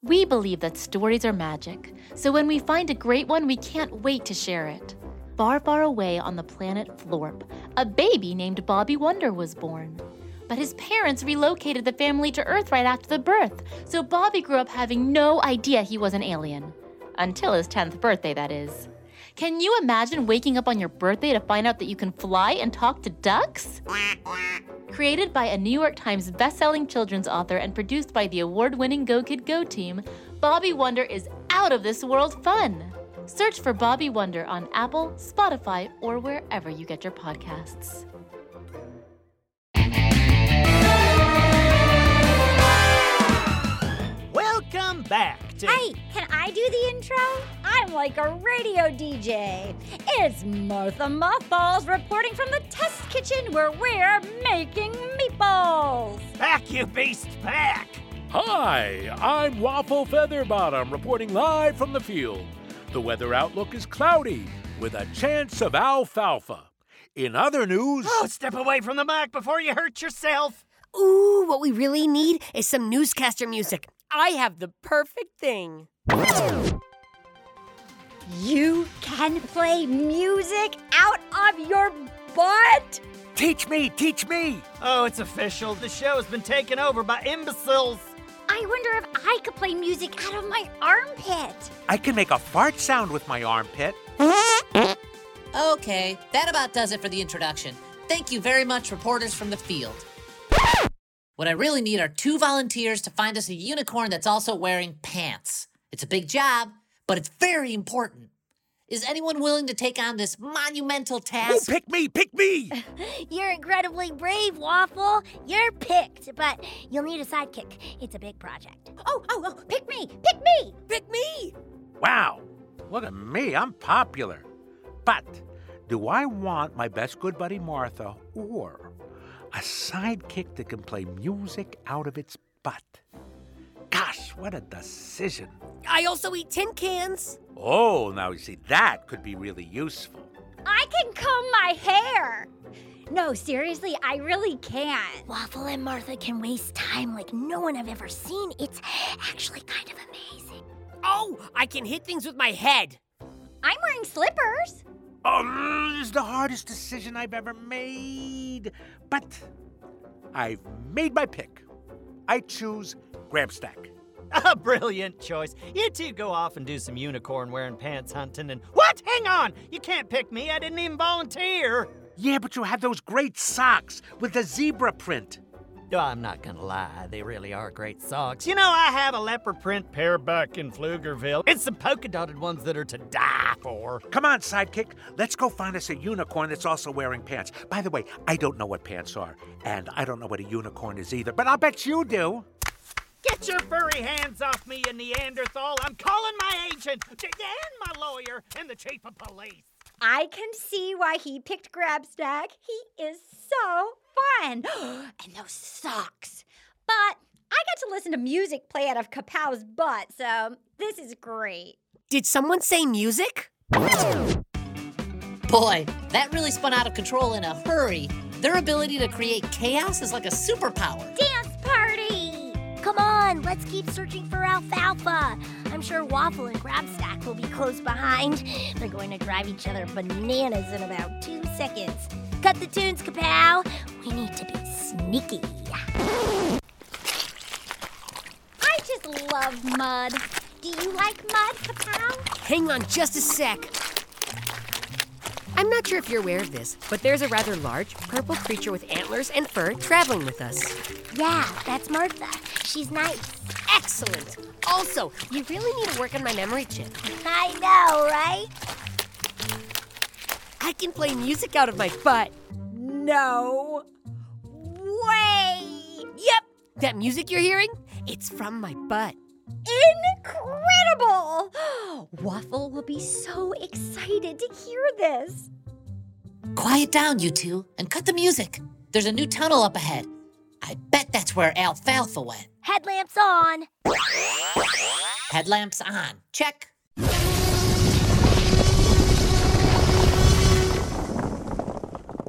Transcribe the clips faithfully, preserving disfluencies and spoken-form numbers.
We believe that stories are magic, so when we find a great one, we can't wait to share it. Far, far away on the planet Florp, a baby named Bobby Wonder was born. But his parents relocated the family to Earth right after the birth, so Bobby grew up having no idea he was an alien. Until his tenth birthday, that is. Can you imagine waking up on your birthday to find out that you can fly and talk to ducks? Created by a New York Times best-selling children's author and produced by the award-winning Go Kid Go team, Bobby Wonder is out of this world fun. Search for Bobby Wonder on Apple, Spotify, or wherever you get your podcasts. Welcome back to... Hey, can I do the intro? I'm like a radio D J. It's Martha Mothballs reporting from the test kitchen where we're making meatballs. Back, you beast, back! Hi, I'm Waffle Featherbottom reporting live from the field. The weather outlook is cloudy with a chance of alfalfa. In other news... Oh, step away from the mic before you hurt yourself. Ooh, what we really need is some newscaster music. I have the perfect thing. You can play music out of your butt? Teach me, teach me. Oh, it's official. The show has been taken over by imbeciles. I wonder if I could play music out of my armpit. I can make a fart sound with my armpit. Okay, that about does it for the introduction. Thank you very much, reporters from the field. What I really need are two volunteers to find us a unicorn that's also wearing pants. It's a big job, but it's very important. Is anyone willing to take on this monumental task? Ooh, pick me, pick me! You're incredibly brave, Waffle. You're picked, but you'll need a sidekick. It's a big project. Oh, oh, oh, pick me, pick me, pick me! Wow, look at me, I'm popular. But do I want my best good buddy Martha or... a sidekick that can play music out of its butt? Gosh, what a decision. I also eat tin cans. Oh, now you see, that could be really useful. I can comb my hair. No, seriously, I really can. Waffle and Martha can waste time like no one I've ever seen. It's actually kind of amazing. Oh, I can hit things with my head. I'm wearing slippers. Oh, this is the hardest decision I've ever made. But I've made my pick. I choose Grabstack. A brilliant choice. You two go off and do some unicorn wearing pants hunting and... What? Hang on! You can't pick me. I didn't even volunteer. Yeah, but you have those great socks with the zebra print. Oh, I'm not gonna lie. They really are great socks. You know, I have a leopard print pair back in Pflugerville. It's the polka-dotted ones that are to die for. Come on, sidekick. Let's go find us a unicorn that's also wearing pants. By the way, I don't know what pants are, and I don't know what a unicorn is either, but I'll bet you do. Get your furry hands off me, you Neanderthal. I'm calling my agent and my lawyer and the chief of police. I can see why he picked Grabstack. He is so... fun. And those socks. But I got to listen to music play out of Kapow's butt, so this is great. Did someone say music? Boy, that really spun out of control in a hurry. Their ability to create chaos is like a superpower. Dance party! Come on, let's keep searching for alfalfa. I'm sure Waffle and Grabstack will be close behind. They're going to drive each other bananas in about two seconds. Cut the tunes, Kapow. We need to be sneaky. I just love mud. Do you like mud, Kapow? Hang on just a sec. I'm not sure if you're aware of this, but there's a rather large purple creature with antlers and fur traveling with us. Yeah, that's Martha. She's nice. Excellent. Also, you really need to work on my memory chip. I know, right? I can play music out of my butt. No way! Yep, that music you're hearing, it's from my butt. Incredible! Waffle will be so excited to hear this. Quiet down, you two, and cut the music. There's a new tunnel up ahead. I bet that's where Alfalfa went. Headlamps on. Headlamps on. Check.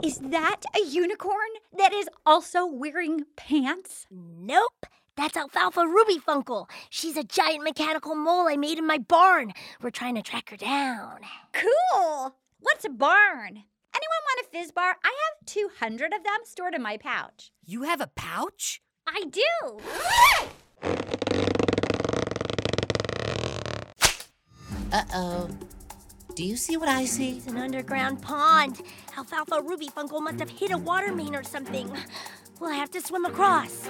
Is that a unicorn that is also wearing pants? Nope. That's Alfalfa Ruby Funkle. She's a giant mechanical mole I made in my barn. We're trying to track her down. Cool. What's a barn? Anyone want a fizz bar? I have two hundred of them stored in my pouch. You have a pouch? I do. Uh-oh. Do you see what I see? It's an underground pond. Alfalfa Ruby Funkle must have hit a water main or something. We'll have to swim across.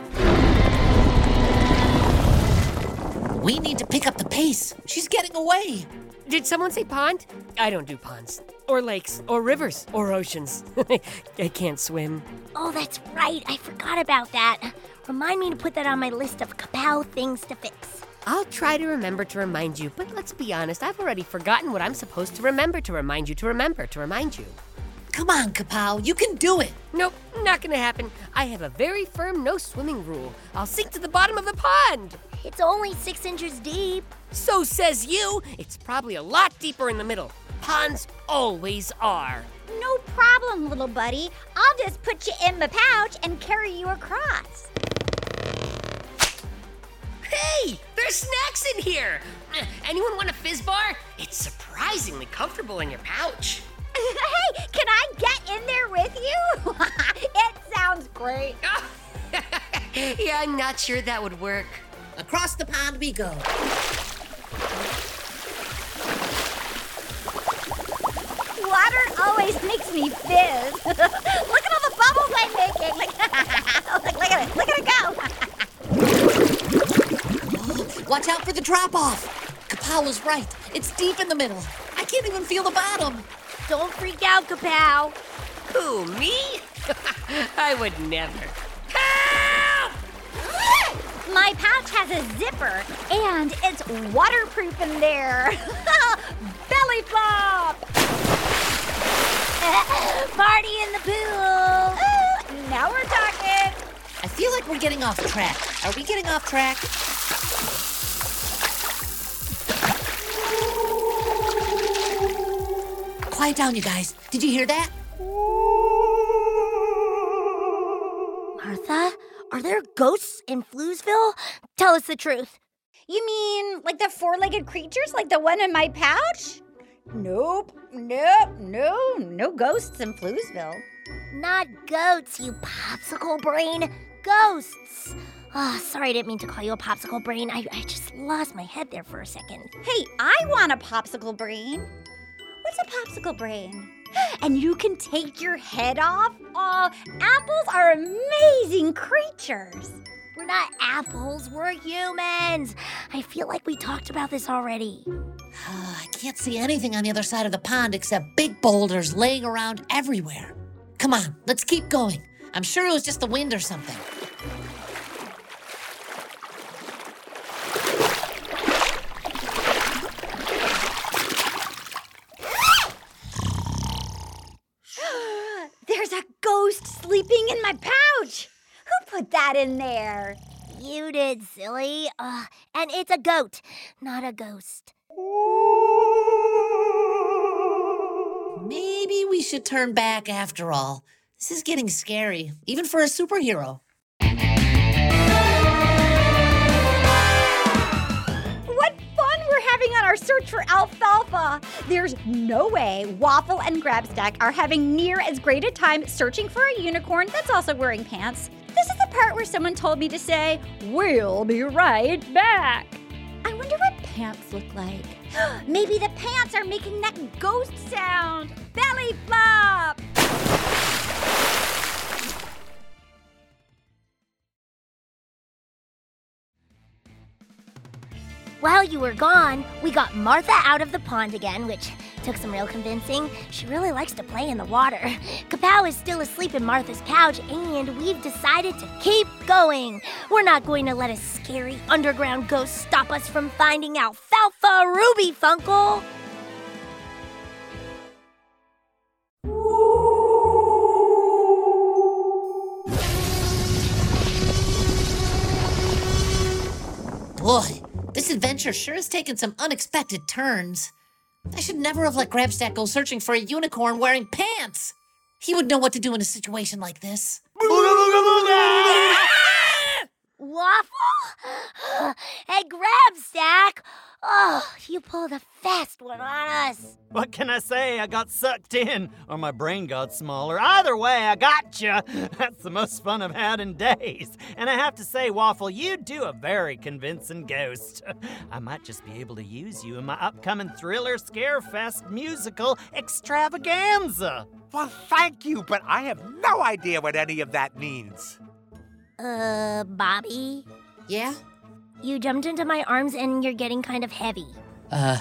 We need to pick up the pace. She's getting away. Did someone say pond? I don't do ponds. Or lakes. Or rivers. Or oceans. I can't swim. Oh, that's right. I forgot about that. Remind me to put that on my list of Kapow things to fix. I'll try to remember to remind you, but let's be honest, I've already forgotten what I'm supposed to remember to remind you to remember to remind you. Come on, Kapow, you can do it. Nope, not gonna happen. I have a very firm no swimming rule. I'll sink to the bottom of the pond. It's only six inches deep. So says you. It's probably a lot deeper in the middle. Ponds always are. No problem, little buddy. I'll just put you in my pouch and carry you across. Hey, there's snacks in here. Anyone want a fizz bar? It's surprisingly comfortable in your pouch. Hey, can I get in there with you? It sounds great. Oh. Yeah, I'm not sure that would work. Across the pond we go. Water always makes me fizz. Look at all the bubbles I'm making. Look, look, look at it. Look at it go. Watch out for the drop-off. Kapow was right. It's deep in the middle. I can't even feel the bottom. Don't freak out, Kapow. Who, me? I would never. Help! My pouch has a zipper, and it's waterproof in there. Belly flop! Party in the pool. Ooh, now we're talking. I feel like we're getting off track. Are we getting off track? Quiet down, you guys. Did you hear that? Martha, are there ghosts in Pflugerville? Tell us the truth. You mean like the four-legged creatures like the one in my pouch? Nope, nope, no, no ghosts in Pflugerville. Not goats, you popsicle brain. Ghosts. Oh, sorry, I didn't mean to call you a popsicle brain. I, I just lost my head there for a second. Hey, I want a popsicle brain. What's a popsicle brain? And you can take your head off? Oh, apples are amazing creatures. We're not apples, we're humans. I feel like we talked about this already. I can't see anything on the other side of the pond except big boulders laying around everywhere. Come on, let's keep going. I'm sure it was just the wind or something. Sleeping in my pouch. Who put that in there? You did, silly. Uh, and it's a goat, not a ghost. Maybe we should turn back after all. This is getting scary, even for a superhero. On our search for Alfalfa. There's no way Waffle and Grabstack are having near as great a time searching for a unicorn that's also wearing pants. This is the part where someone told me to say, "We'll be right back." I wonder what pants look like. Maybe the pants are making that ghost sound. Belly flop! While you were gone, we got Martha out of the pond again, which Took some real convincing. She really likes to play in the water. Kapow is still asleep in Martha's pouch, and we've decided to keep going. We're not going to let a scary underground ghost stop us from finding Alfalfa Ruby Funkle. Boy, this adventure sure has taken some unexpected turns. I should never have let Grabstack go searching for a unicorn wearing pants. He would know what to do in a situation like this. Waffle? Hey, Grabstack! Oh, you pulled a fast one on us. What can I say? I got sucked in, or my brain got smaller. Either way, I gotcha. That's the most fun I've had in days. And I have to say, Waffle, you do a very convincing ghost. I might just be able to use you in my upcoming Thriller Scarefest musical extravaganza. Well, thank you, but I have no idea what any of that means. Uh, Bobby? Yeah? You jumped into my arms and you're getting kind of heavy. Uh,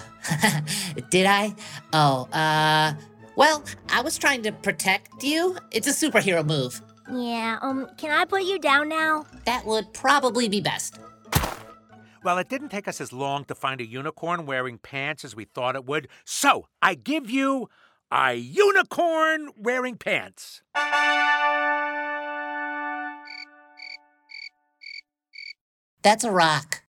did I? Oh, uh, well, I was trying to protect you. It's a superhero move. Yeah, um, can I put you down now? That would probably be best. Well, it didn't take us as long to find a unicorn wearing pants as we thought it would, so I give you a unicorn wearing pants. That's a rock.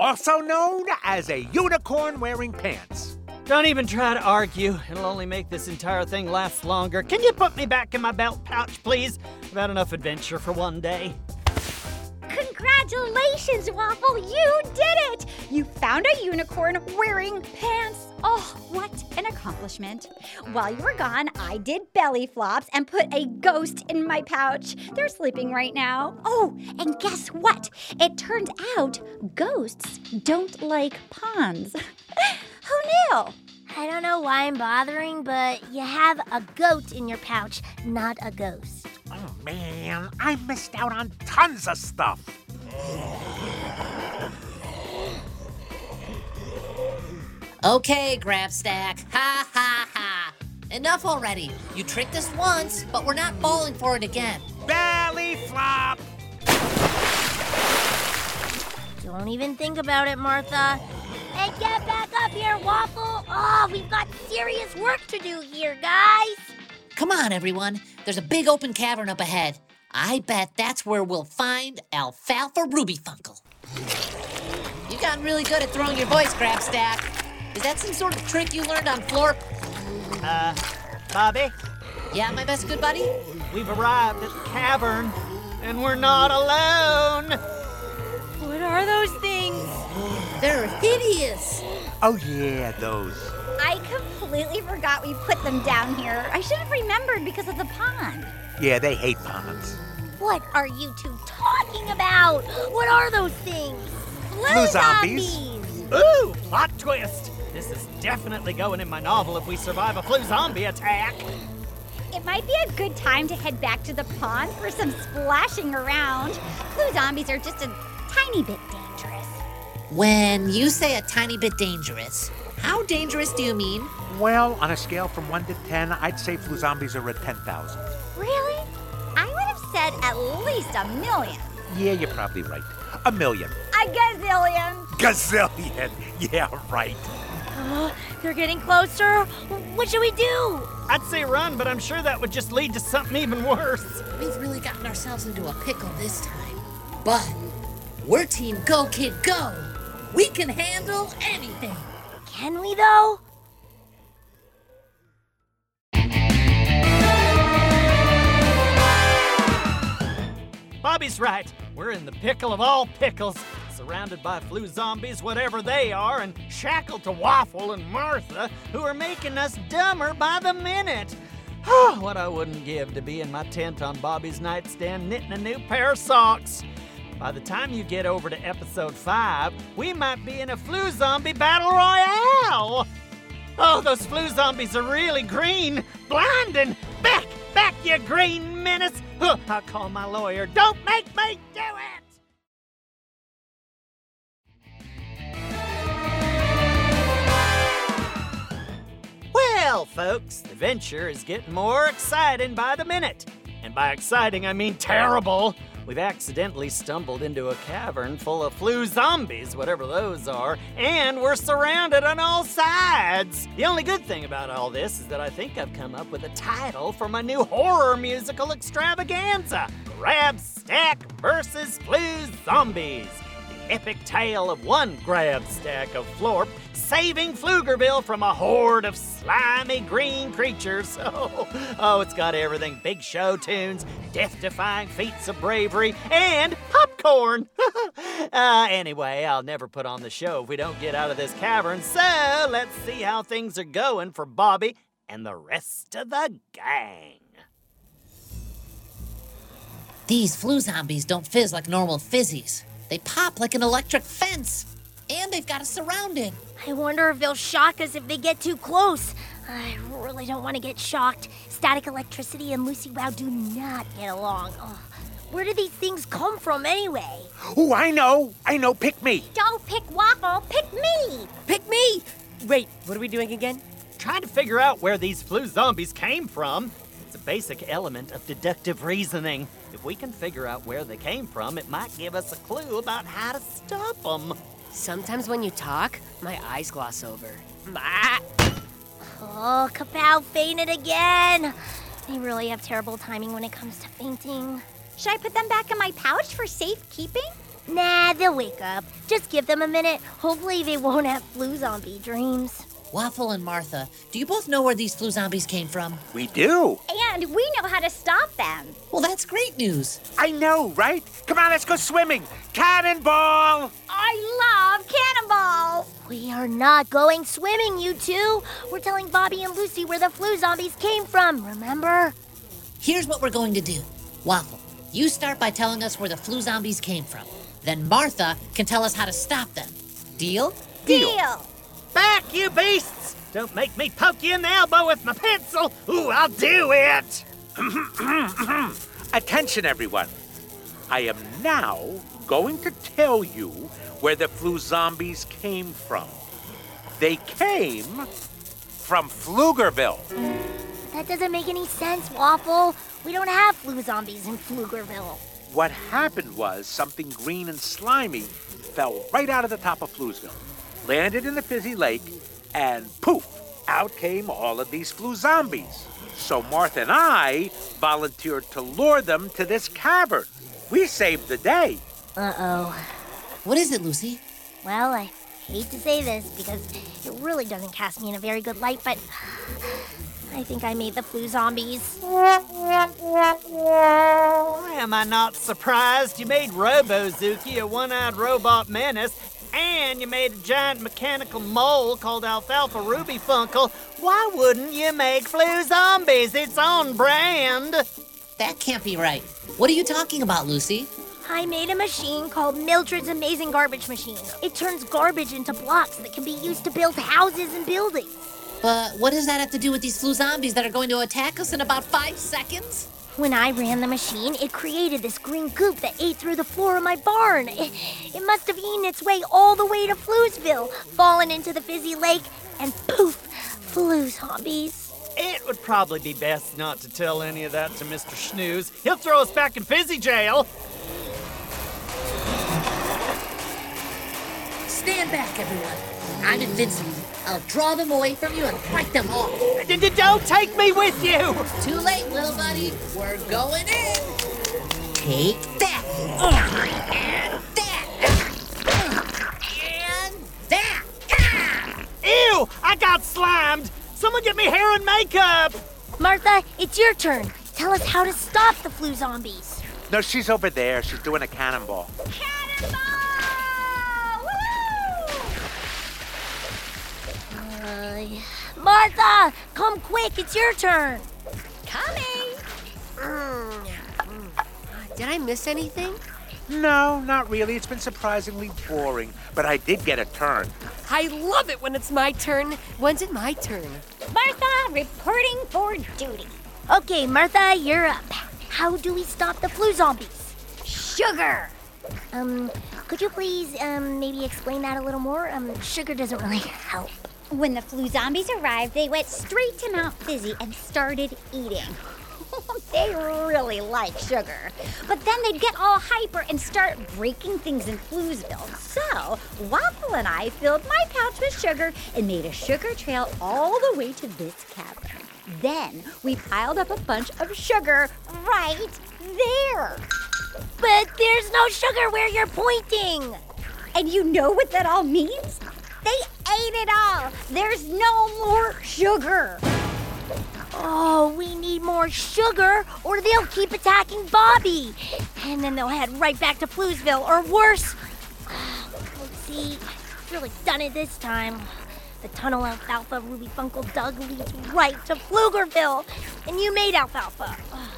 Also known as a unicorn wearing pants. Don't even try to argue. It'll only make this entire thing last longer. Can you put me back in my belt pouch, please? I've had enough adventure for one day. Congratulations, Waffle. You did it. You found a unicorn wearing pants. Oh, what an accomplishment. While you were gone, I did belly flops and put a ghost in my pouch. They're sleeping right now. Oh, and guess what? It turns out ghosts don't like ponds. Who knew? I don't know why I'm bothering, but you have a goat in your pouch, not a ghost. Oh, man, I missed out on tons of stuff. Okay, Grabstack. Ha, ha, ha. Enough already. You tricked us once, but we're not falling for it again. Belly flop! Don't even think about it, Martha. Hey, get back up here, Waffle. Oh, we've got serious work to do here, guys. Come on, everyone. There's a big open cavern up ahead. I bet that's where we'll find Alfalfa Ruby Funkle. You've gotten really good at throwing your voice, Grabstack. Is that some sort of trick you learned on Florp? Uh, Bobby? Yeah, my best good buddy? We've arrived at the cavern, and we're not alone! What are those things? They're hideous! Oh yeah, those. I completely forgot we put them down here. I should have remembered because of the pond. Yeah, they hate ponds. What are you two talking about? What are those things? Floozombies! Ooh, plot twist! This is definitely going in my novel if we survive a flu zombie attack. It might be a good time to head back to the pond for some splashing around. Flu zombies are just a tiny bit dangerous. When you say a tiny bit dangerous, how dangerous do you mean? Well, on a scale from one to ten, I'd say flu zombies are at ten thousand. Really? I would have said at least a million. Yeah, you're probably right. A million. A gazillion. Gazillion. Yeah, right. Uh, they're getting closer. What should we do? I'd say run, but I'm sure that would just lead to something even worse. We've really gotten ourselves into a pickle this time. But we're Team Go Kid Go. We can handle anything. Can we, though? Bobby's right. We're in the pickle of all pickles. Surrounded by flu zombies, whatever they are, and shackled to Waffle and Martha, who are making us dumber by the minute. Oh, what I wouldn't give to be in my tent on Bobby's nightstand knitting a new pair of socks. By the time you get over to episode five, we might be in a flu zombie battle royale. Oh, those flu zombies are really green, blinding. Back, back, you green menace. Oh, I'll call my lawyer. Don't make me do it. folks, the venture is getting more exciting by the minute. And by exciting, I mean terrible. We've accidentally stumbled into a cavern full of Floozombies, whatever those are, and we're surrounded on all sides. The only good thing about all this is that I think I've come up with a title for my new horror musical extravaganza, Grabstack versus Floozombies. The epic tale of one Grabstack of Florp saving Pflugerville from a horde of slimy green creatures. Oh, oh, it's got everything. Big show tunes, death-defying feats of bravery, and popcorn. uh, anyway, I'll never put on the show if we don't get out of this cavern, so let's see how things are going for Bobby and the rest of the gang. These Floozombies don't fizz like normal fizzies. They pop like an electric fence. And they've got us surrounded. I wonder if they'll shock us if they get too close. I really don't want to get shocked. Static electricity and Lucy Wow do not get along. Oh, where do these things come from anyway? Oh, I know. I know. Pick me. Don't pick Waffle. Pick me. Pick me. Wait, what are we doing again? Trying to figure out where these Floozombies came from. It's a basic element of deductive reasoning. If we can figure out where they came from, it might give us a clue about how to stop them. Sometimes when you talk, my eyes gloss over. Ah! Oh, Kapow fainted again. They really have terrible timing when it comes to fainting. Should I put them back in my pouch for safekeeping? Nah, they'll wake up. Just give them a minute. Hopefully they won't have Floozombie dreams. Waffle and Martha, do you both know where these Floozombies came from? We do. And we know how to stop them. Well, that's great news. I know, right? Come on, let's go swimming. Cannonball! I love cannonball! We are not going swimming, you two. We're telling Bobby and Lucy where the Floozombies came from, remember? Here's what we're going to do. Waffle, you start by telling us where the Floozombies came from. Then Martha can tell us how to stop them. Deal? Deal! Deal. Back, you beasts! Don't make me poke you in the elbow with my pencil! Ooh, I'll do it! Attention, everyone. I am now going to tell you where the Floozombies came from. They came from Pflugerville. That doesn't make any sense, Waffle. We don't have Floozombies in Pflugerville. What happened was something green and slimy fell right out of the top of Floozeville, landed in the fizzy lake, and poof, out came all of these Floozombies. So Martha and I volunteered to lure them to this cavern. We saved the day. Uh-oh. What is it, Lucy? Well, I hate to say this because it really doesn't cast me in a very good light, but I think I made the Floozombies. Am I not surprised? You made Robo-Zuki, a one-eyed robot menace, and you made a giant mechanical mole called Alfalfa Ruby Funkle. Why wouldn't you make Floozombies? It's on brand. That can't be right. What are you talking about, Lucy? I made a machine called Mildred's Amazing Garbage Machine. It turns garbage into blocks that can be used to build houses and buildings. But what does that have to do with these Floozombies that are going to attack us in about five seconds? When I ran the machine, it created this green goop that ate through the floor of my barn. It, it must have eaten its way all the way to Floozeville, fallen into the fizzy lake, and poof, Floozombies. It would probably be best not to tell any of that to Mister Schnooze. He'll throw us back in fizzy jail. Stand back, everyone. I'm invincible. I'll draw them away from you and fight them off. Don't take me with you! Too late, little buddy. We're going in. Take that. And that. And that. Ew, I got slimed. Someone get me hair and makeup. Martha, it's your turn. Tell us how to stop the Floozombies. No, she's over there. She's doing a cannonball. Cannonball! Martha, come quick. It's your turn. Coming. Mm. Did I miss anything? No, not really. It's been surprisingly boring, but I did get a turn. I love it when it's my turn. When's it my turn? Martha, reporting for duty. Okay, Martha, you're up. How do we stop the Floozombies? Sugar. Um, could you please um maybe explain that a little more? Um, sugar doesn't really help. When the Floozombies arrived, they went straight to Mount Fizzy and started eating. They really like sugar. But then they'd get all hyper and start breaking things in Floozeville. So Waffle and I filled my pouch with sugar and made a sugar trail all the way to this cavern. Then we piled up a bunch of sugar right there. But there's no sugar where you're pointing. And you know what that all means? They ate it all. There's no more sugar. Oh, we need more sugar or they'll keep attacking Bobby. And then they'll head right back to Pflugerville or worse. Let's see, I've really done it this time. The tunnel Alfalfa Ruby Funkle dug leads right to Pflugerville. And you made Alfalfa. Oh,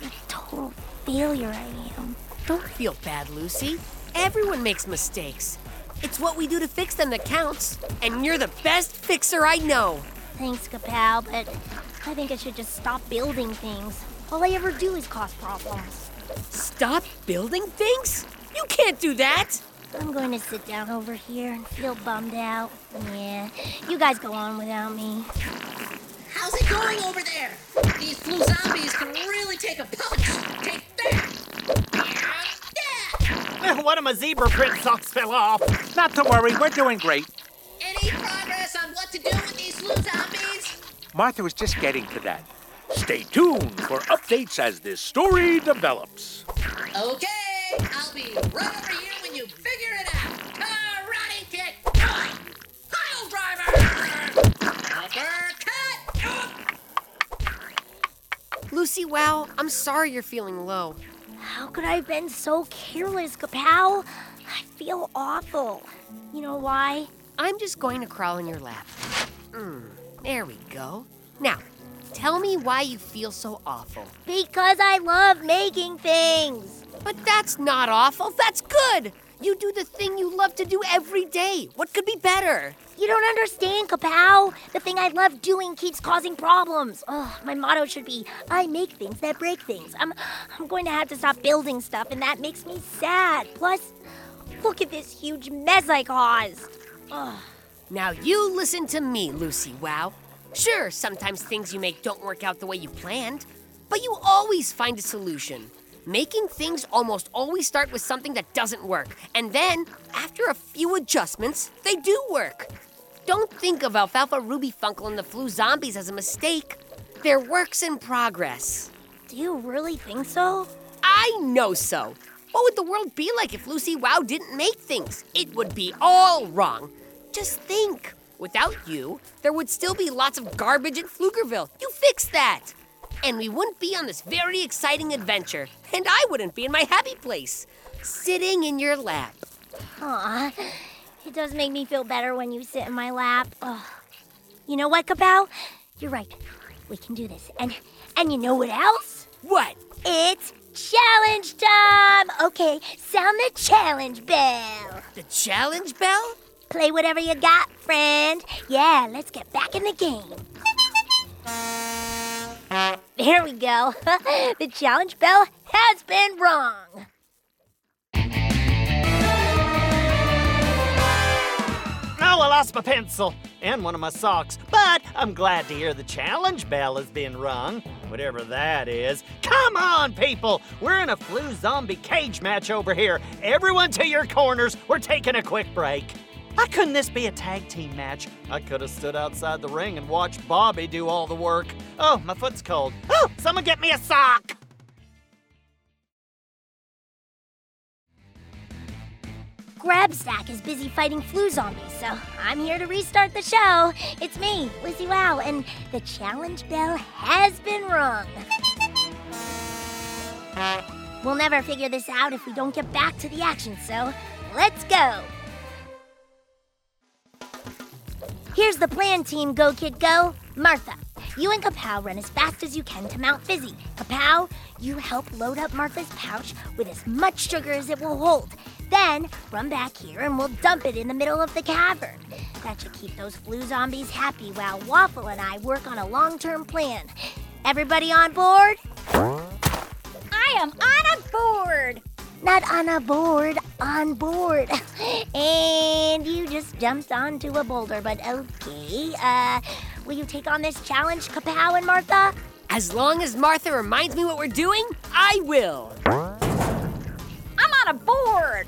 what a total failure I am. Don't feel bad, Lucy. Everyone makes mistakes. It's what we do to fix them that counts. And you're the best fixer I know. Thanks, Kapow, but I think I should just stop building things. All I ever do is cause problems. Stop building things? You can't do that! I'm going to sit down over here and feel bummed out. Yeah, you guys go on without me. How's it going over there? These Floozombies can really take a punch. Take that! Yeah. One of my zebra print socks fell off. Not to worry, we're doing great. Any progress on what to do with these Floozombies? Martha was just getting to that. Stay tuned for updates as this story develops. Okay, I'll be right over here when you figure it out. Karate kick, pile driver, uppercut. Lucy Wow, I'm sorry you're feeling low. How could I have been so careless, Kapow? I feel awful. You know why? I'm just going to crawl in your lap. Mm, there we go. Now, tell me why you feel so awful. Because I love making things. But that's not awful. That's good. You do the thing you love to do every day. What could be better? You don't understand, Kapow. The thing I love doing keeps causing problems. Oh, my motto should be, I make things that break things. I'm, I'm going to have to stop building stuff, and that makes me sad. Plus, look at this huge mess I caused. Ugh. Now you listen to me, Lucy Wow. Sure, sometimes things you make don't work out the way you planned, but you always find a solution. Making things almost always start with something that doesn't work, and then, after a few adjustments, they do work. Don't think of Alfalfa Ruby Funkle and the Floozombies as a mistake. They're works in progress. Do you really think so? I know so. What would the world be like if Lucy Wow didn't make things? It would be all wrong. Just think, without you, there would still be lots of garbage at Pflugerville. You fixed that. And we wouldn't be on this very exciting adventure. And I wouldn't be in my happy place, sitting in your lap. Aw, it does make me feel better when you sit in my lap. Ugh. You know what, Kapow? You're right. We can do this. And, and you know what else? What? It's challenge time! Okay, sound the challenge bell. The challenge bell? Play whatever you got, friend. Yeah, let's get back in the game. There we go. The challenge bell has been rung. Oh, I lost my pencil and one of my socks, but I'm glad to hear the challenge bell has been rung. Whatever that is. Come on, people! We're in a Floozombi cage match over here. Everyone to your corners. We're taking a quick break. Why couldn't this be a tag team match? I could have stood outside the ring and watched Bobby do all the work. Oh, my foot's cold. Oh, someone get me a sock! Grabstack is busy fighting Floozombies, so I'm here to restart the show. It's me, Lucy Wow, and the challenge bell has been rung. We'll never figure this out if we don't get back to the action, so let's go. Here's the plan, team Go Kid Go. Martha, you and Kapow run as fast as you can to Mount Fizzy. Kapow, you help load up Martha's pouch with as much sugar as it will hold. Then, run back here and we'll dump it in the middle of the cavern. That should keep those Floozombies happy while Waffle and I work on a long-term plan. Everybody on board? I am on a board! Not on a board, on board. And you just jumped onto a boulder, but okay. Uh, will you take on this challenge, Kapow and Martha? As long as Martha reminds me what we're doing, I will. I'm on a board.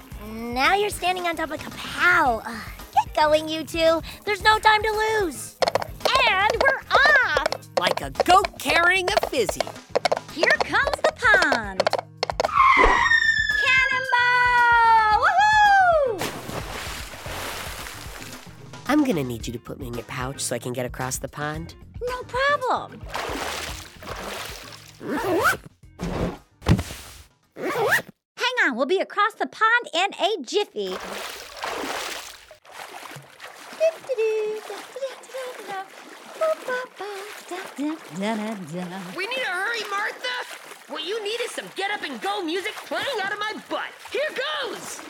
Now you're standing on top of Kapow. Uh, get going, you two. There's no time to lose. And we're off. Like a goat carrying a fizzy. Here comes the pond. Cannonball! Woohoo! I'm gonna need you to put me in your pouch so I can get across the pond. No problem. Hang on, we'll be across the pond in a jiffy. We need to hurry, Martha. What you need is some get up and go music playing out of my butt. Here goes.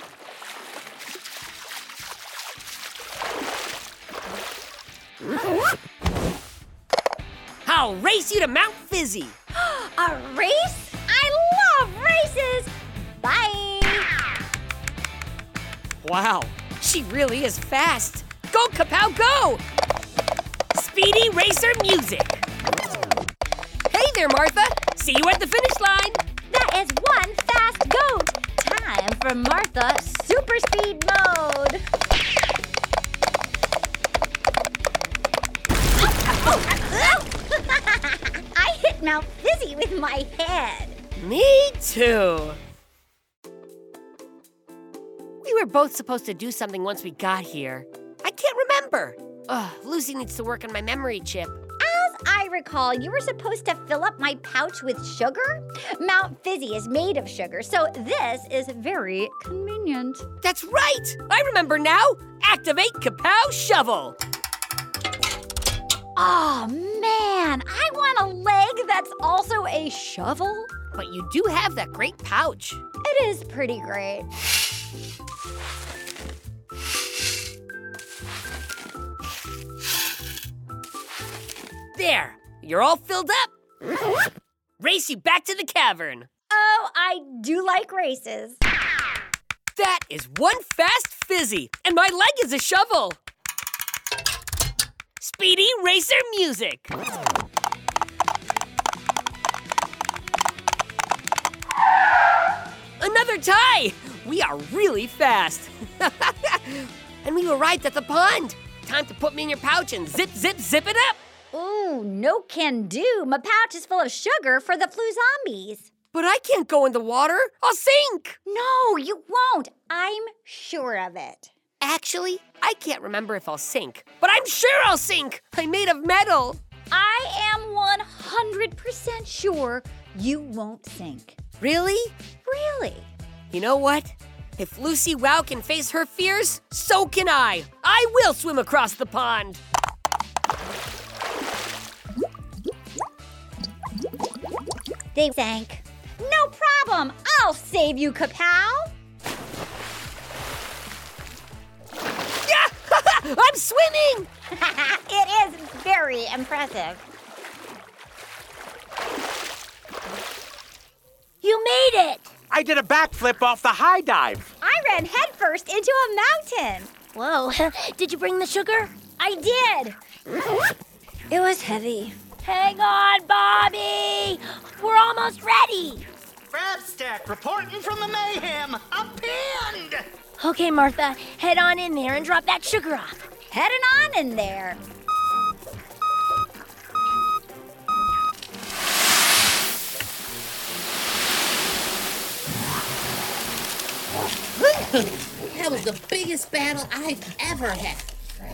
I'll race you to Mount Fizzy. A race? I love races. Bye. Wow, she really is fast. Go, Kapow, go. Speedy racer music. Hey there, Martha. See you at the finish line. That is one fast goat. Time for Martha super speed mode. I hit Mount Fizzy with my head. Me too. We were both supposed to do something once we got here. I can't remember. Ugh, Lucy needs to work on my memory chip. As I recall, you were supposed to fill up my pouch with sugar. Mount Fizzy is made of sugar, so this is very convenient. That's right! I remember now! Activate Kapow Shovel! Oh, man! I want a leg that's also a shovel. But you do have that great pouch. It is pretty great. There, you're all filled up. Race you back to the cavern. Oh, I do like races. That is one fast fizzy, and my leg is a shovel. Speedy racer music. Another tie. We are really fast. And we arrived at the pond. Time to put me in your pouch and zip, zip, zip it up. Ooh, no can do. My pouch is full of sugar for the Floozombies. But I can't go in the water. I'll sink. No, you won't. I'm sure of it. Actually, I can't remember if I'll sink, but I'm sure I'll sink. I'm made of metal. I am one hundred percent sure you won't sink. Really? Really. You know what? If Lucy Wow can face her fears, so can I. I will swim across the pond. They sank. No problem. I'll save you, Kapow. Yeah! I'm swimming! It is very impressive. You made it. I did a backflip off the high dive. I ran headfirst into a mountain. Whoa. Did you bring the sugar? I did. It was heavy. Hang on, Bobby! We're almost ready! Grabstack, report in from the mayhem! I'm pinned! Okay, Martha, head on in there and drop that sugar off. Heading on in there. That was the biggest battle I've ever had.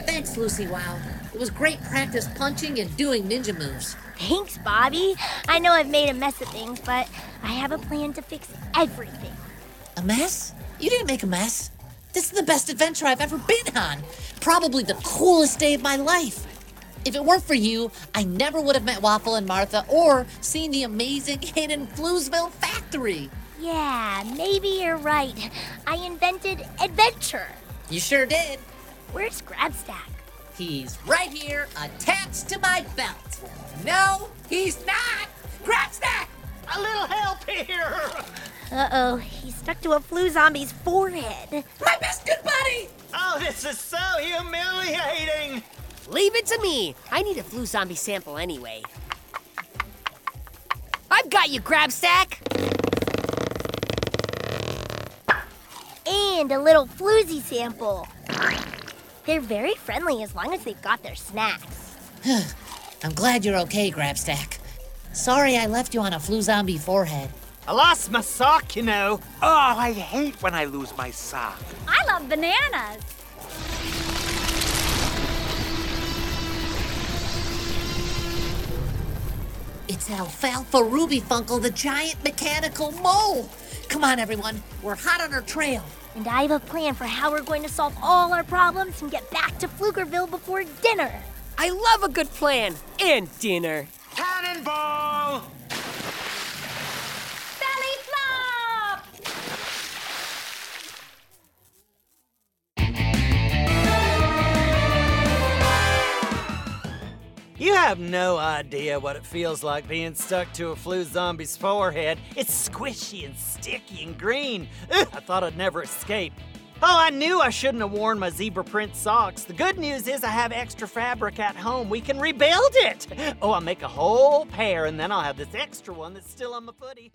Thanks, Lucy Wow. It was great practice punching and doing ninja moves. Thanks, Bobby. I know I've made a mess of things, but I have a plan to fix everything. A mess? You didn't make a mess. This is the best adventure I've ever been on. Probably the coolest day of my life. If it weren't for you, I never would have met Waffle and Martha or seen the amazing hidden Pflugerville factory. Yeah, maybe you're right. I invented adventure. You sure did. Where's Grabstack? He's right here, attached to my belt. No, he's not! Grabstack! A little help here! Uh-oh, he's stuck to a Floozombies' forehead. My best good buddy! Oh, this is so humiliating! Leave it to me. I need a Floozombie sample anyway. I've got you, Grabstack! And a little Floozy sample. They're very friendly as long as they've got their snacks. I'm glad you're okay, Grabstack. Sorry I left you on a Floozombie forehead. I lost my sock, you know. Oh, I hate when I lose my sock. I love bananas. It's Alfalfa Ruby Funkle, the giant mechanical mole. Come on, everyone. We're hot on our trail. And I have a plan for how we're going to solve all our problems and get back to Pflugerville before dinner. I love a good plan and dinner. Cannonball! Belly flop! You have no idea what it feels like being stuck to a Floozombie's forehead. It's squishy and sticky and green. Ugh, I thought I'd never escape. Oh, I knew I shouldn't have worn my zebra print socks. The good news is I have extra fabric at home. We can rebuild it. Oh, I'll make a whole pair, and then I'll have this extra one that's still on my footy.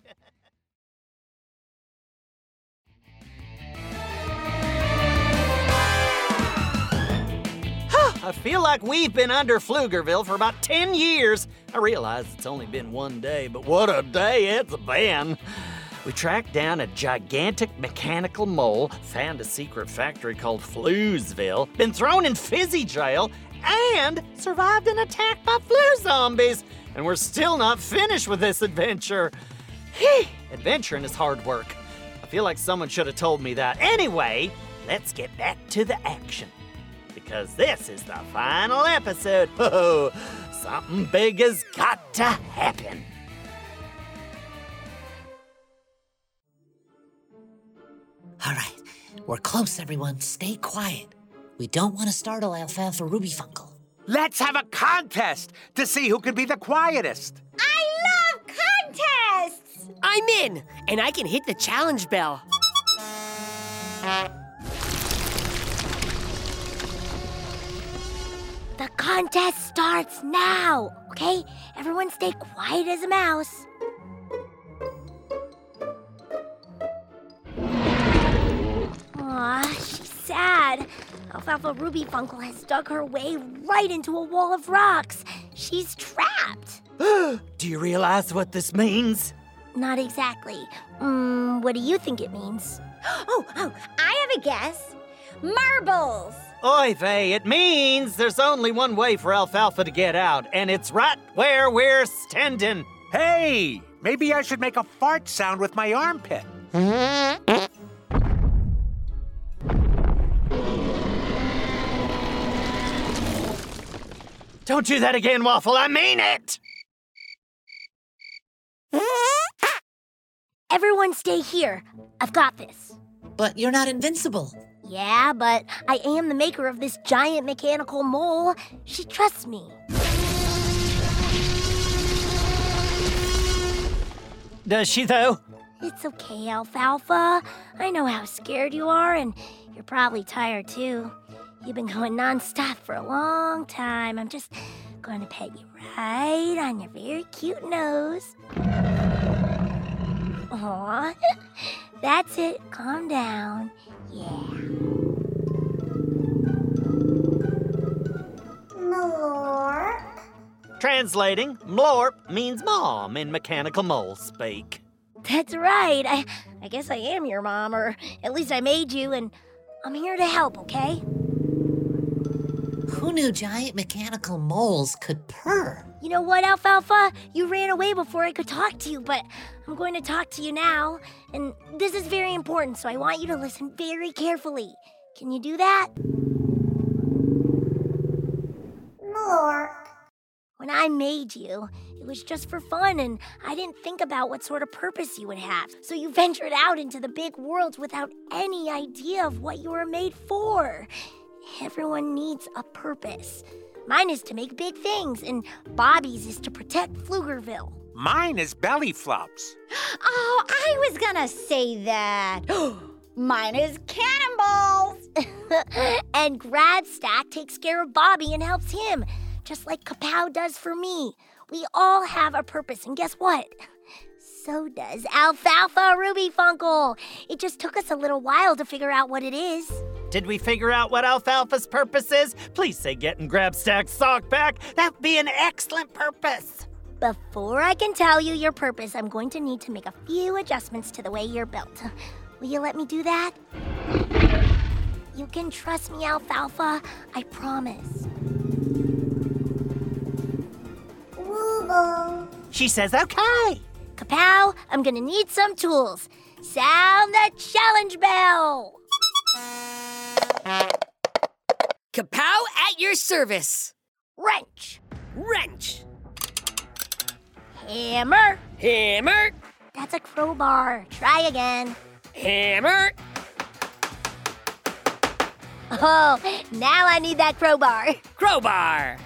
I feel like we've been under Pflugerville for about ten years. I realize it's only been one day, but what a day it's been. We tracked down a gigantic mechanical mole, found a secret factory called Floozeville, been thrown in Fizzy jail, and survived an attack by Floozombies. And we're still not finished with this adventure. Hey, adventuring is hard work. I feel like someone should have told me that. Anyway, let's get back to the action, because this is the final episode. Oh, something big has got to happen. All right, we're close, everyone. Stay quiet. We don't want to startle Alfalfa Ruby Funkle. Let's have a contest to see who can be the quietest. I love contests! I'm in, and I can hit the challenge bell. The contest starts now, okay? Everyone stay quiet as a mouse. Aw, she's sad. Alfalfa Ruby Funkle has dug her way right into a wall of rocks. She's trapped. Do you realize what this means? Not exactly. Mm, what do you think it means? Oh, oh, I have a guess. Marbles. Oy vey, it means there's only one way for Alfalfa to get out, and it's right where we're standing. Hey, maybe I should make a fart sound with my armpit. Don't do that again, Waffle. I mean it! Everyone stay here. I've got this. But you're not invincible. Yeah, but I am the maker of this giant mechanical mole. She trusts me. Does she, though? It's okay, Alfalfa. I know how scared you are, and you're probably tired, too. You've been going nonstop for a long time. I'm just going to pet you right on your very cute nose. Aw, that's it. Calm down. Yeah. Mlorp. Translating, Mlorp means mom in mechanical mole speak. That's right. I, I guess I am your mom, or at least I made you, and I'm here to help, okay? Who knew giant mechanical moles could purr? You know what, Alfalfa? You ran away before I could talk to you, but I'm going to talk to you now. And this is very important, so I want you to listen very carefully. Can you do that? More. When I made you, it was just for fun, and I didn't think about what sort of purpose you would have. So you ventured out into the big world without any idea of what you were made for. Everyone needs a purpose. Mine is to make big things, and Bobby's is to protect Pflugerville. Mine is Belly Flops. Oh, I was gonna say that. Mine is Cannonballs. And Grabstack takes care of Bobby and helps him, just like Kapow does for me. We all have a purpose, and guess what? So does Alfalfa Ruby Funkle. It just took us a little while to figure out what it is. Did we figure out what Alfalfa's purpose is? Please say getting Grabstack's sock back. That'd be an excellent purpose. Before I can tell you your purpose, I'm going to need to make a few adjustments to the way you're built. Will you let me do that? You can trust me, Alfalfa. I promise. Woo-oh. She says okay. Kapow, I'm gonna need some tools. Sound the challenge bell. Kapow, at your service. Wrench. Wrench. Hammer. Hammer. That's a crowbar. Try again. Hammer. Oh, now I need that crowbar. Crowbar.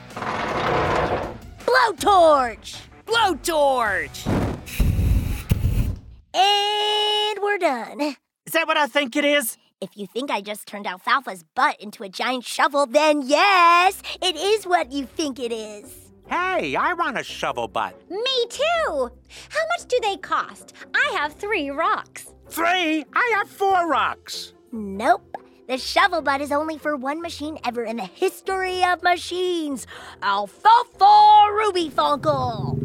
Blowtorch. Blowtorch. And we're done. Is that what I think it is? If you think I just turned Alfalfa's butt into a giant shovel, then yes, it is what you think it is. Hey, I want a shovel butt. Me too. How much do they cost? I have three rocks. Three? I have four rocks. Nope. The shovel butt is only for one machine ever in the history of machines. Alfalfa Ruby Funkle.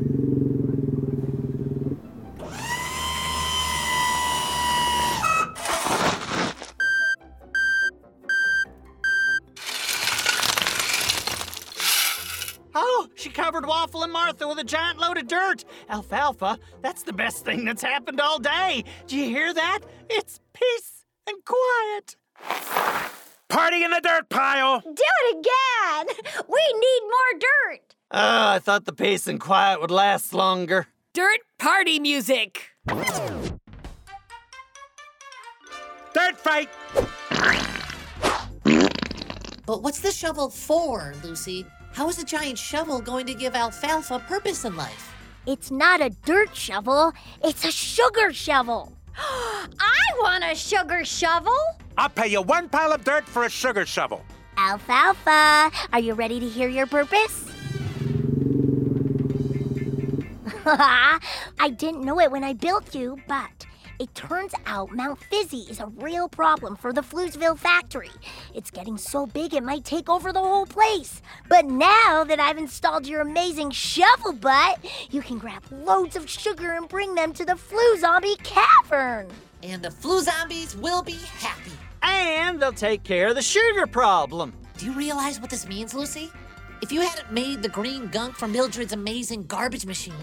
She covered Waffle and Martha with a giant load of dirt. Alfalfa, that's the best thing that's happened all day. Do you hear that? It's peace and quiet. Party in the dirt pile. Do it again. We need more dirt. Oh, I thought the peace and quiet would last longer. Dirt party music. Dirt fight. But what's the shovel for, Lucy? How is a giant shovel going to give Alfalfa purpose in life? It's not a dirt shovel, it's a sugar shovel. I want a sugar shovel. I'll pay you one pile of dirt for a sugar shovel. Alfalfa, are you ready to hear your purpose? I didn't know it when I built you, but it turns out Mount Fizzy is a real problem for the Floozeville factory. It's getting so big it might take over the whole place. But now that I've installed your amazing shovel butt, you can grab loads of sugar and bring them to the Floozombie cavern. And the Floozombies will be happy. And they'll take care of the sugar problem. Do you realize what this means, Lucy? If you hadn't made the green gunk from Mildred's Amazing Garbage Machine,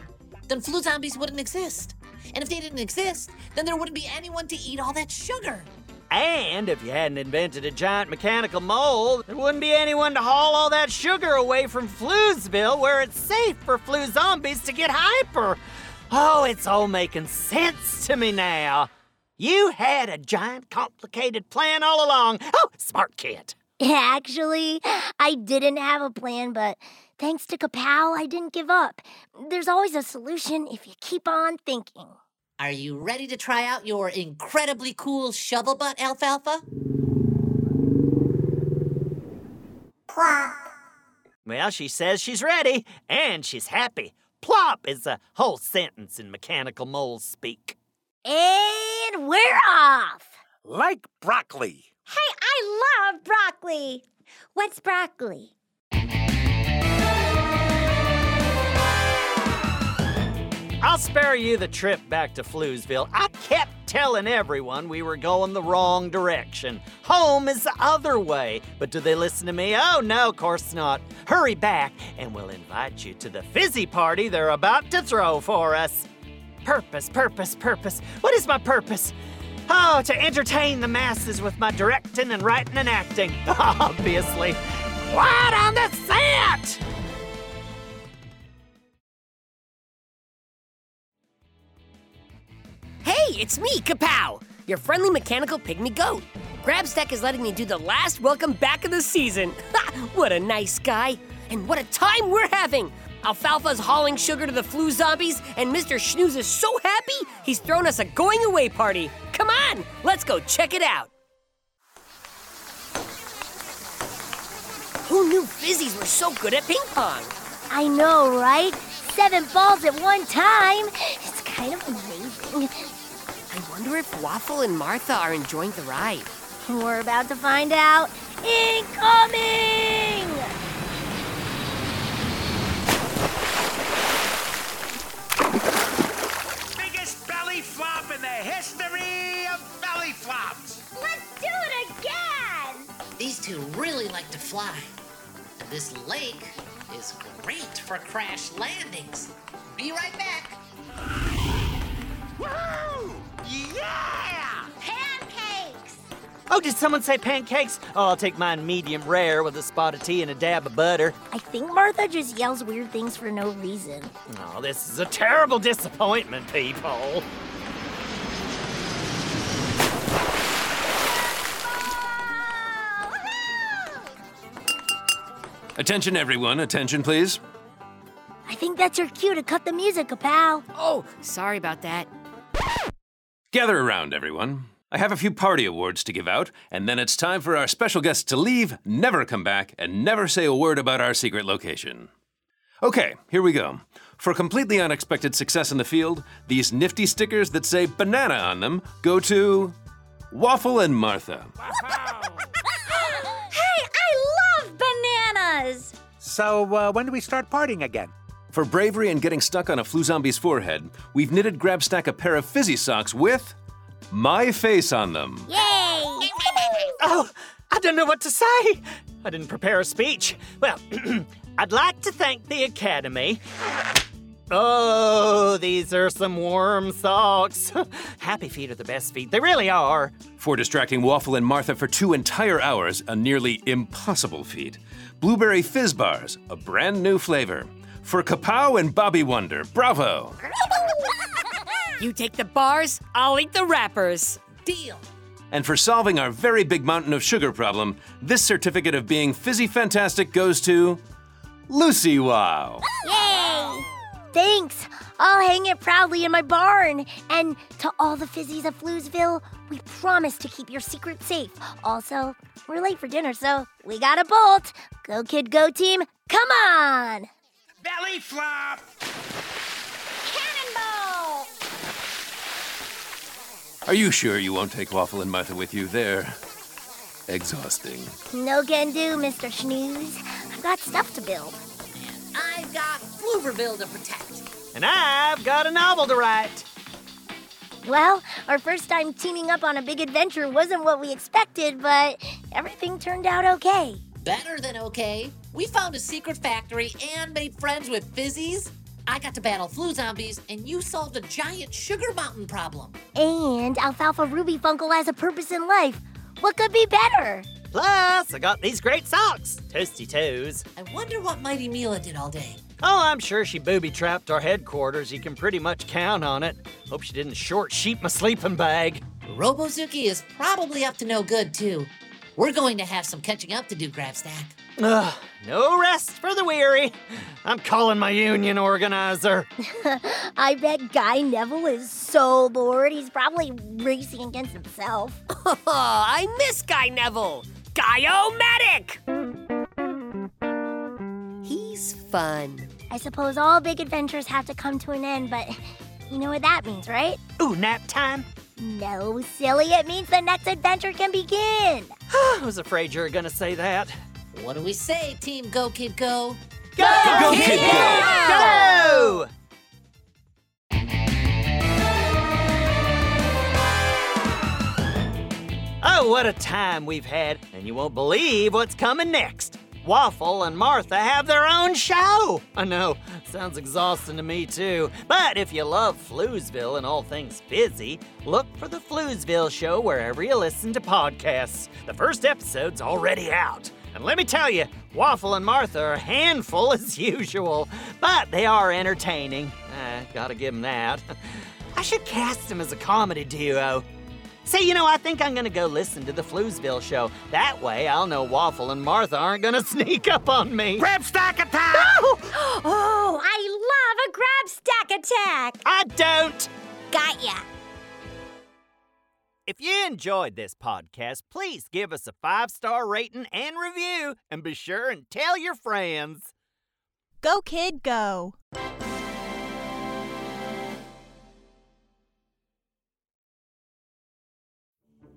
then Floozombies wouldn't exist. And if they didn't exist, then there wouldn't be anyone to eat all that sugar. And if you hadn't invented a giant mechanical mole, there wouldn't be anyone to haul all that sugar away from Floozeville, where it's safe for Floozombies to get hyper. Oh, it's all making sense to me now. You had a giant, complicated plan all along. Oh, smart kid. Actually, I didn't have a plan, but thanks to Kapow, I didn't give up. There's always a solution if you keep on thinking. Are you ready to try out your incredibly cool shovel butt, Alfalfa? Plop. Well, she says she's ready, and she's happy. Plop is a whole sentence in mechanical mole speak. And we're off. Like broccoli. Hey, I love broccoli. What's broccoli? I'll spare you the trip back to Floozeville. I kept telling everyone we were going the wrong direction. Home is the other way. But do they listen to me? Oh, no, of course not. Hurry back, and we'll invite you to the fizzy party they're about to throw for us. Purpose, purpose, purpose. What is my purpose? Oh, to entertain the masses with my directing and writing and acting. Obviously. Right on the set! Hey, it's me, Kapow, your friendly mechanical pygmy goat. Grabstack is letting me do the last welcome back of the season. Ha! What a nice guy. And what a time we're having. Alfalfa's hauling sugar to the Floozombies, and Mister Schnooze is so happy he's thrown us a going-away party. Come on, let's go check it out. Who knew Fizzies were so good at ping pong? I know, right? Seven balls at one time. It's kind of amazing. I wonder if Waffle and Martha are enjoying the ride. We're about to find out. Incoming! Biggest belly flop in the history of belly flops. Let's do it again! These two really like to fly. And this lake is great for crash landings. Be right back. Woo! Yeah! Pancakes! Oh, did someone say pancakes? Oh, I'll take mine medium rare with a spot of tea and a dab of butter. I think Martha just yells weird things for no reason. Oh, this is a terrible disappointment, people. Attention, everyone. Attention, please. I think that's your cue to cut the music, Kapow. Oh, sorry about that. Gather around, everyone. I have a few party awards to give out, and then it's time for our special guests to leave, never come back, and never say a word about our secret location. Okay, here we go. For completely unexpected success in the field, these nifty stickers that say banana on them go to Waffle and Martha. So, uh, when do we start partying again? For bravery and getting stuck on a Floozombie's forehead, we've knitted Grabstack a pair of fizzy socks with my face on them. Yay! Oh, I don't know what to say. I didn't prepare a speech. Well, I'd like to thank the Academy. Oh, these are some warm socks. Happy feet are the best feet. They really are. For distracting Waffle and Martha for two entire hours, a nearly impossible feat. Blueberry Fizz Bars, a brand new flavor. For Kapow and Bobby Wonder, bravo. You take the bars, I'll eat the wrappers. Deal. And for solving our very big mountain of sugar problem, this certificate of being fizzy fantastic goes to Lucy Wow. Yay! Thanks. I'll hang it proudly in my barn. And to all the Fizzies of Pflugerville, we promise to keep your secret safe. Also, we're late for dinner, so we gotta bolt. Go Kid Go team, come on! Belly flop! Cannonball! Are you sure you won't take Waffle and Martha with you? They're exhausting. No can do, Mister Schnooze. I've got stuff to build. I've got Pflugerville to protect. And I've got a novel to write. Well, our first time teaming up on a big adventure wasn't what we expected, but everything turned out okay. Better than okay. We found a secret factory and made friends with Fizzies. I got to battle Floozombies, and you solved a giant sugar mountain problem. And Alfalfa Ruby Funkle has a purpose in life. What could be better? Plus, I got these great socks. Toasty toes. I wonder what Mighty Mila did all day. Oh, I'm sure she booby-trapped our headquarters. You can pretty much count on it. Hope she didn't short-sheep my sleeping bag. Robo-Zuki is probably up to no good, too. We're going to have some catching up to do, Grabstack. Ugh, no rest for the weary. I'm calling my union organizer. I bet Guy Neville is so bored. He's probably racing against himself. Oh, I miss Guy Neville. Guy O'Matic! He's fun. I suppose all big adventures have to come to an end, but you know what that means, right? Ooh, nap time? No, silly. It means the next adventure can begin. I was afraid you were going to say that. What do we say, Team Go Kid Go? Go, Go Kid Go! Go! Go! Oh, what a time we've had, and you won't believe what's coming next. Waffle and Martha have their own show. I know, sounds exhausting to me too. But if you love Floozeville and all things fizzy, look for the Floozeville show wherever you listen to podcasts. The first episode's already out. And let me tell you, Waffle and Martha are a handful as usual, but they are entertaining. I gotta give them that. I should cast them as a comedy duo. Say, you know, I think I'm gonna go listen to the Floozeville show. That way, I'll know Waffle and Martha aren't gonna sneak up on me. Grabstack attack! No! Oh, I love a Grabstack attack! I don't! Got ya. If you enjoyed this podcast, please give us a five-star rating and review, and be sure and tell your friends. Go Kid Go!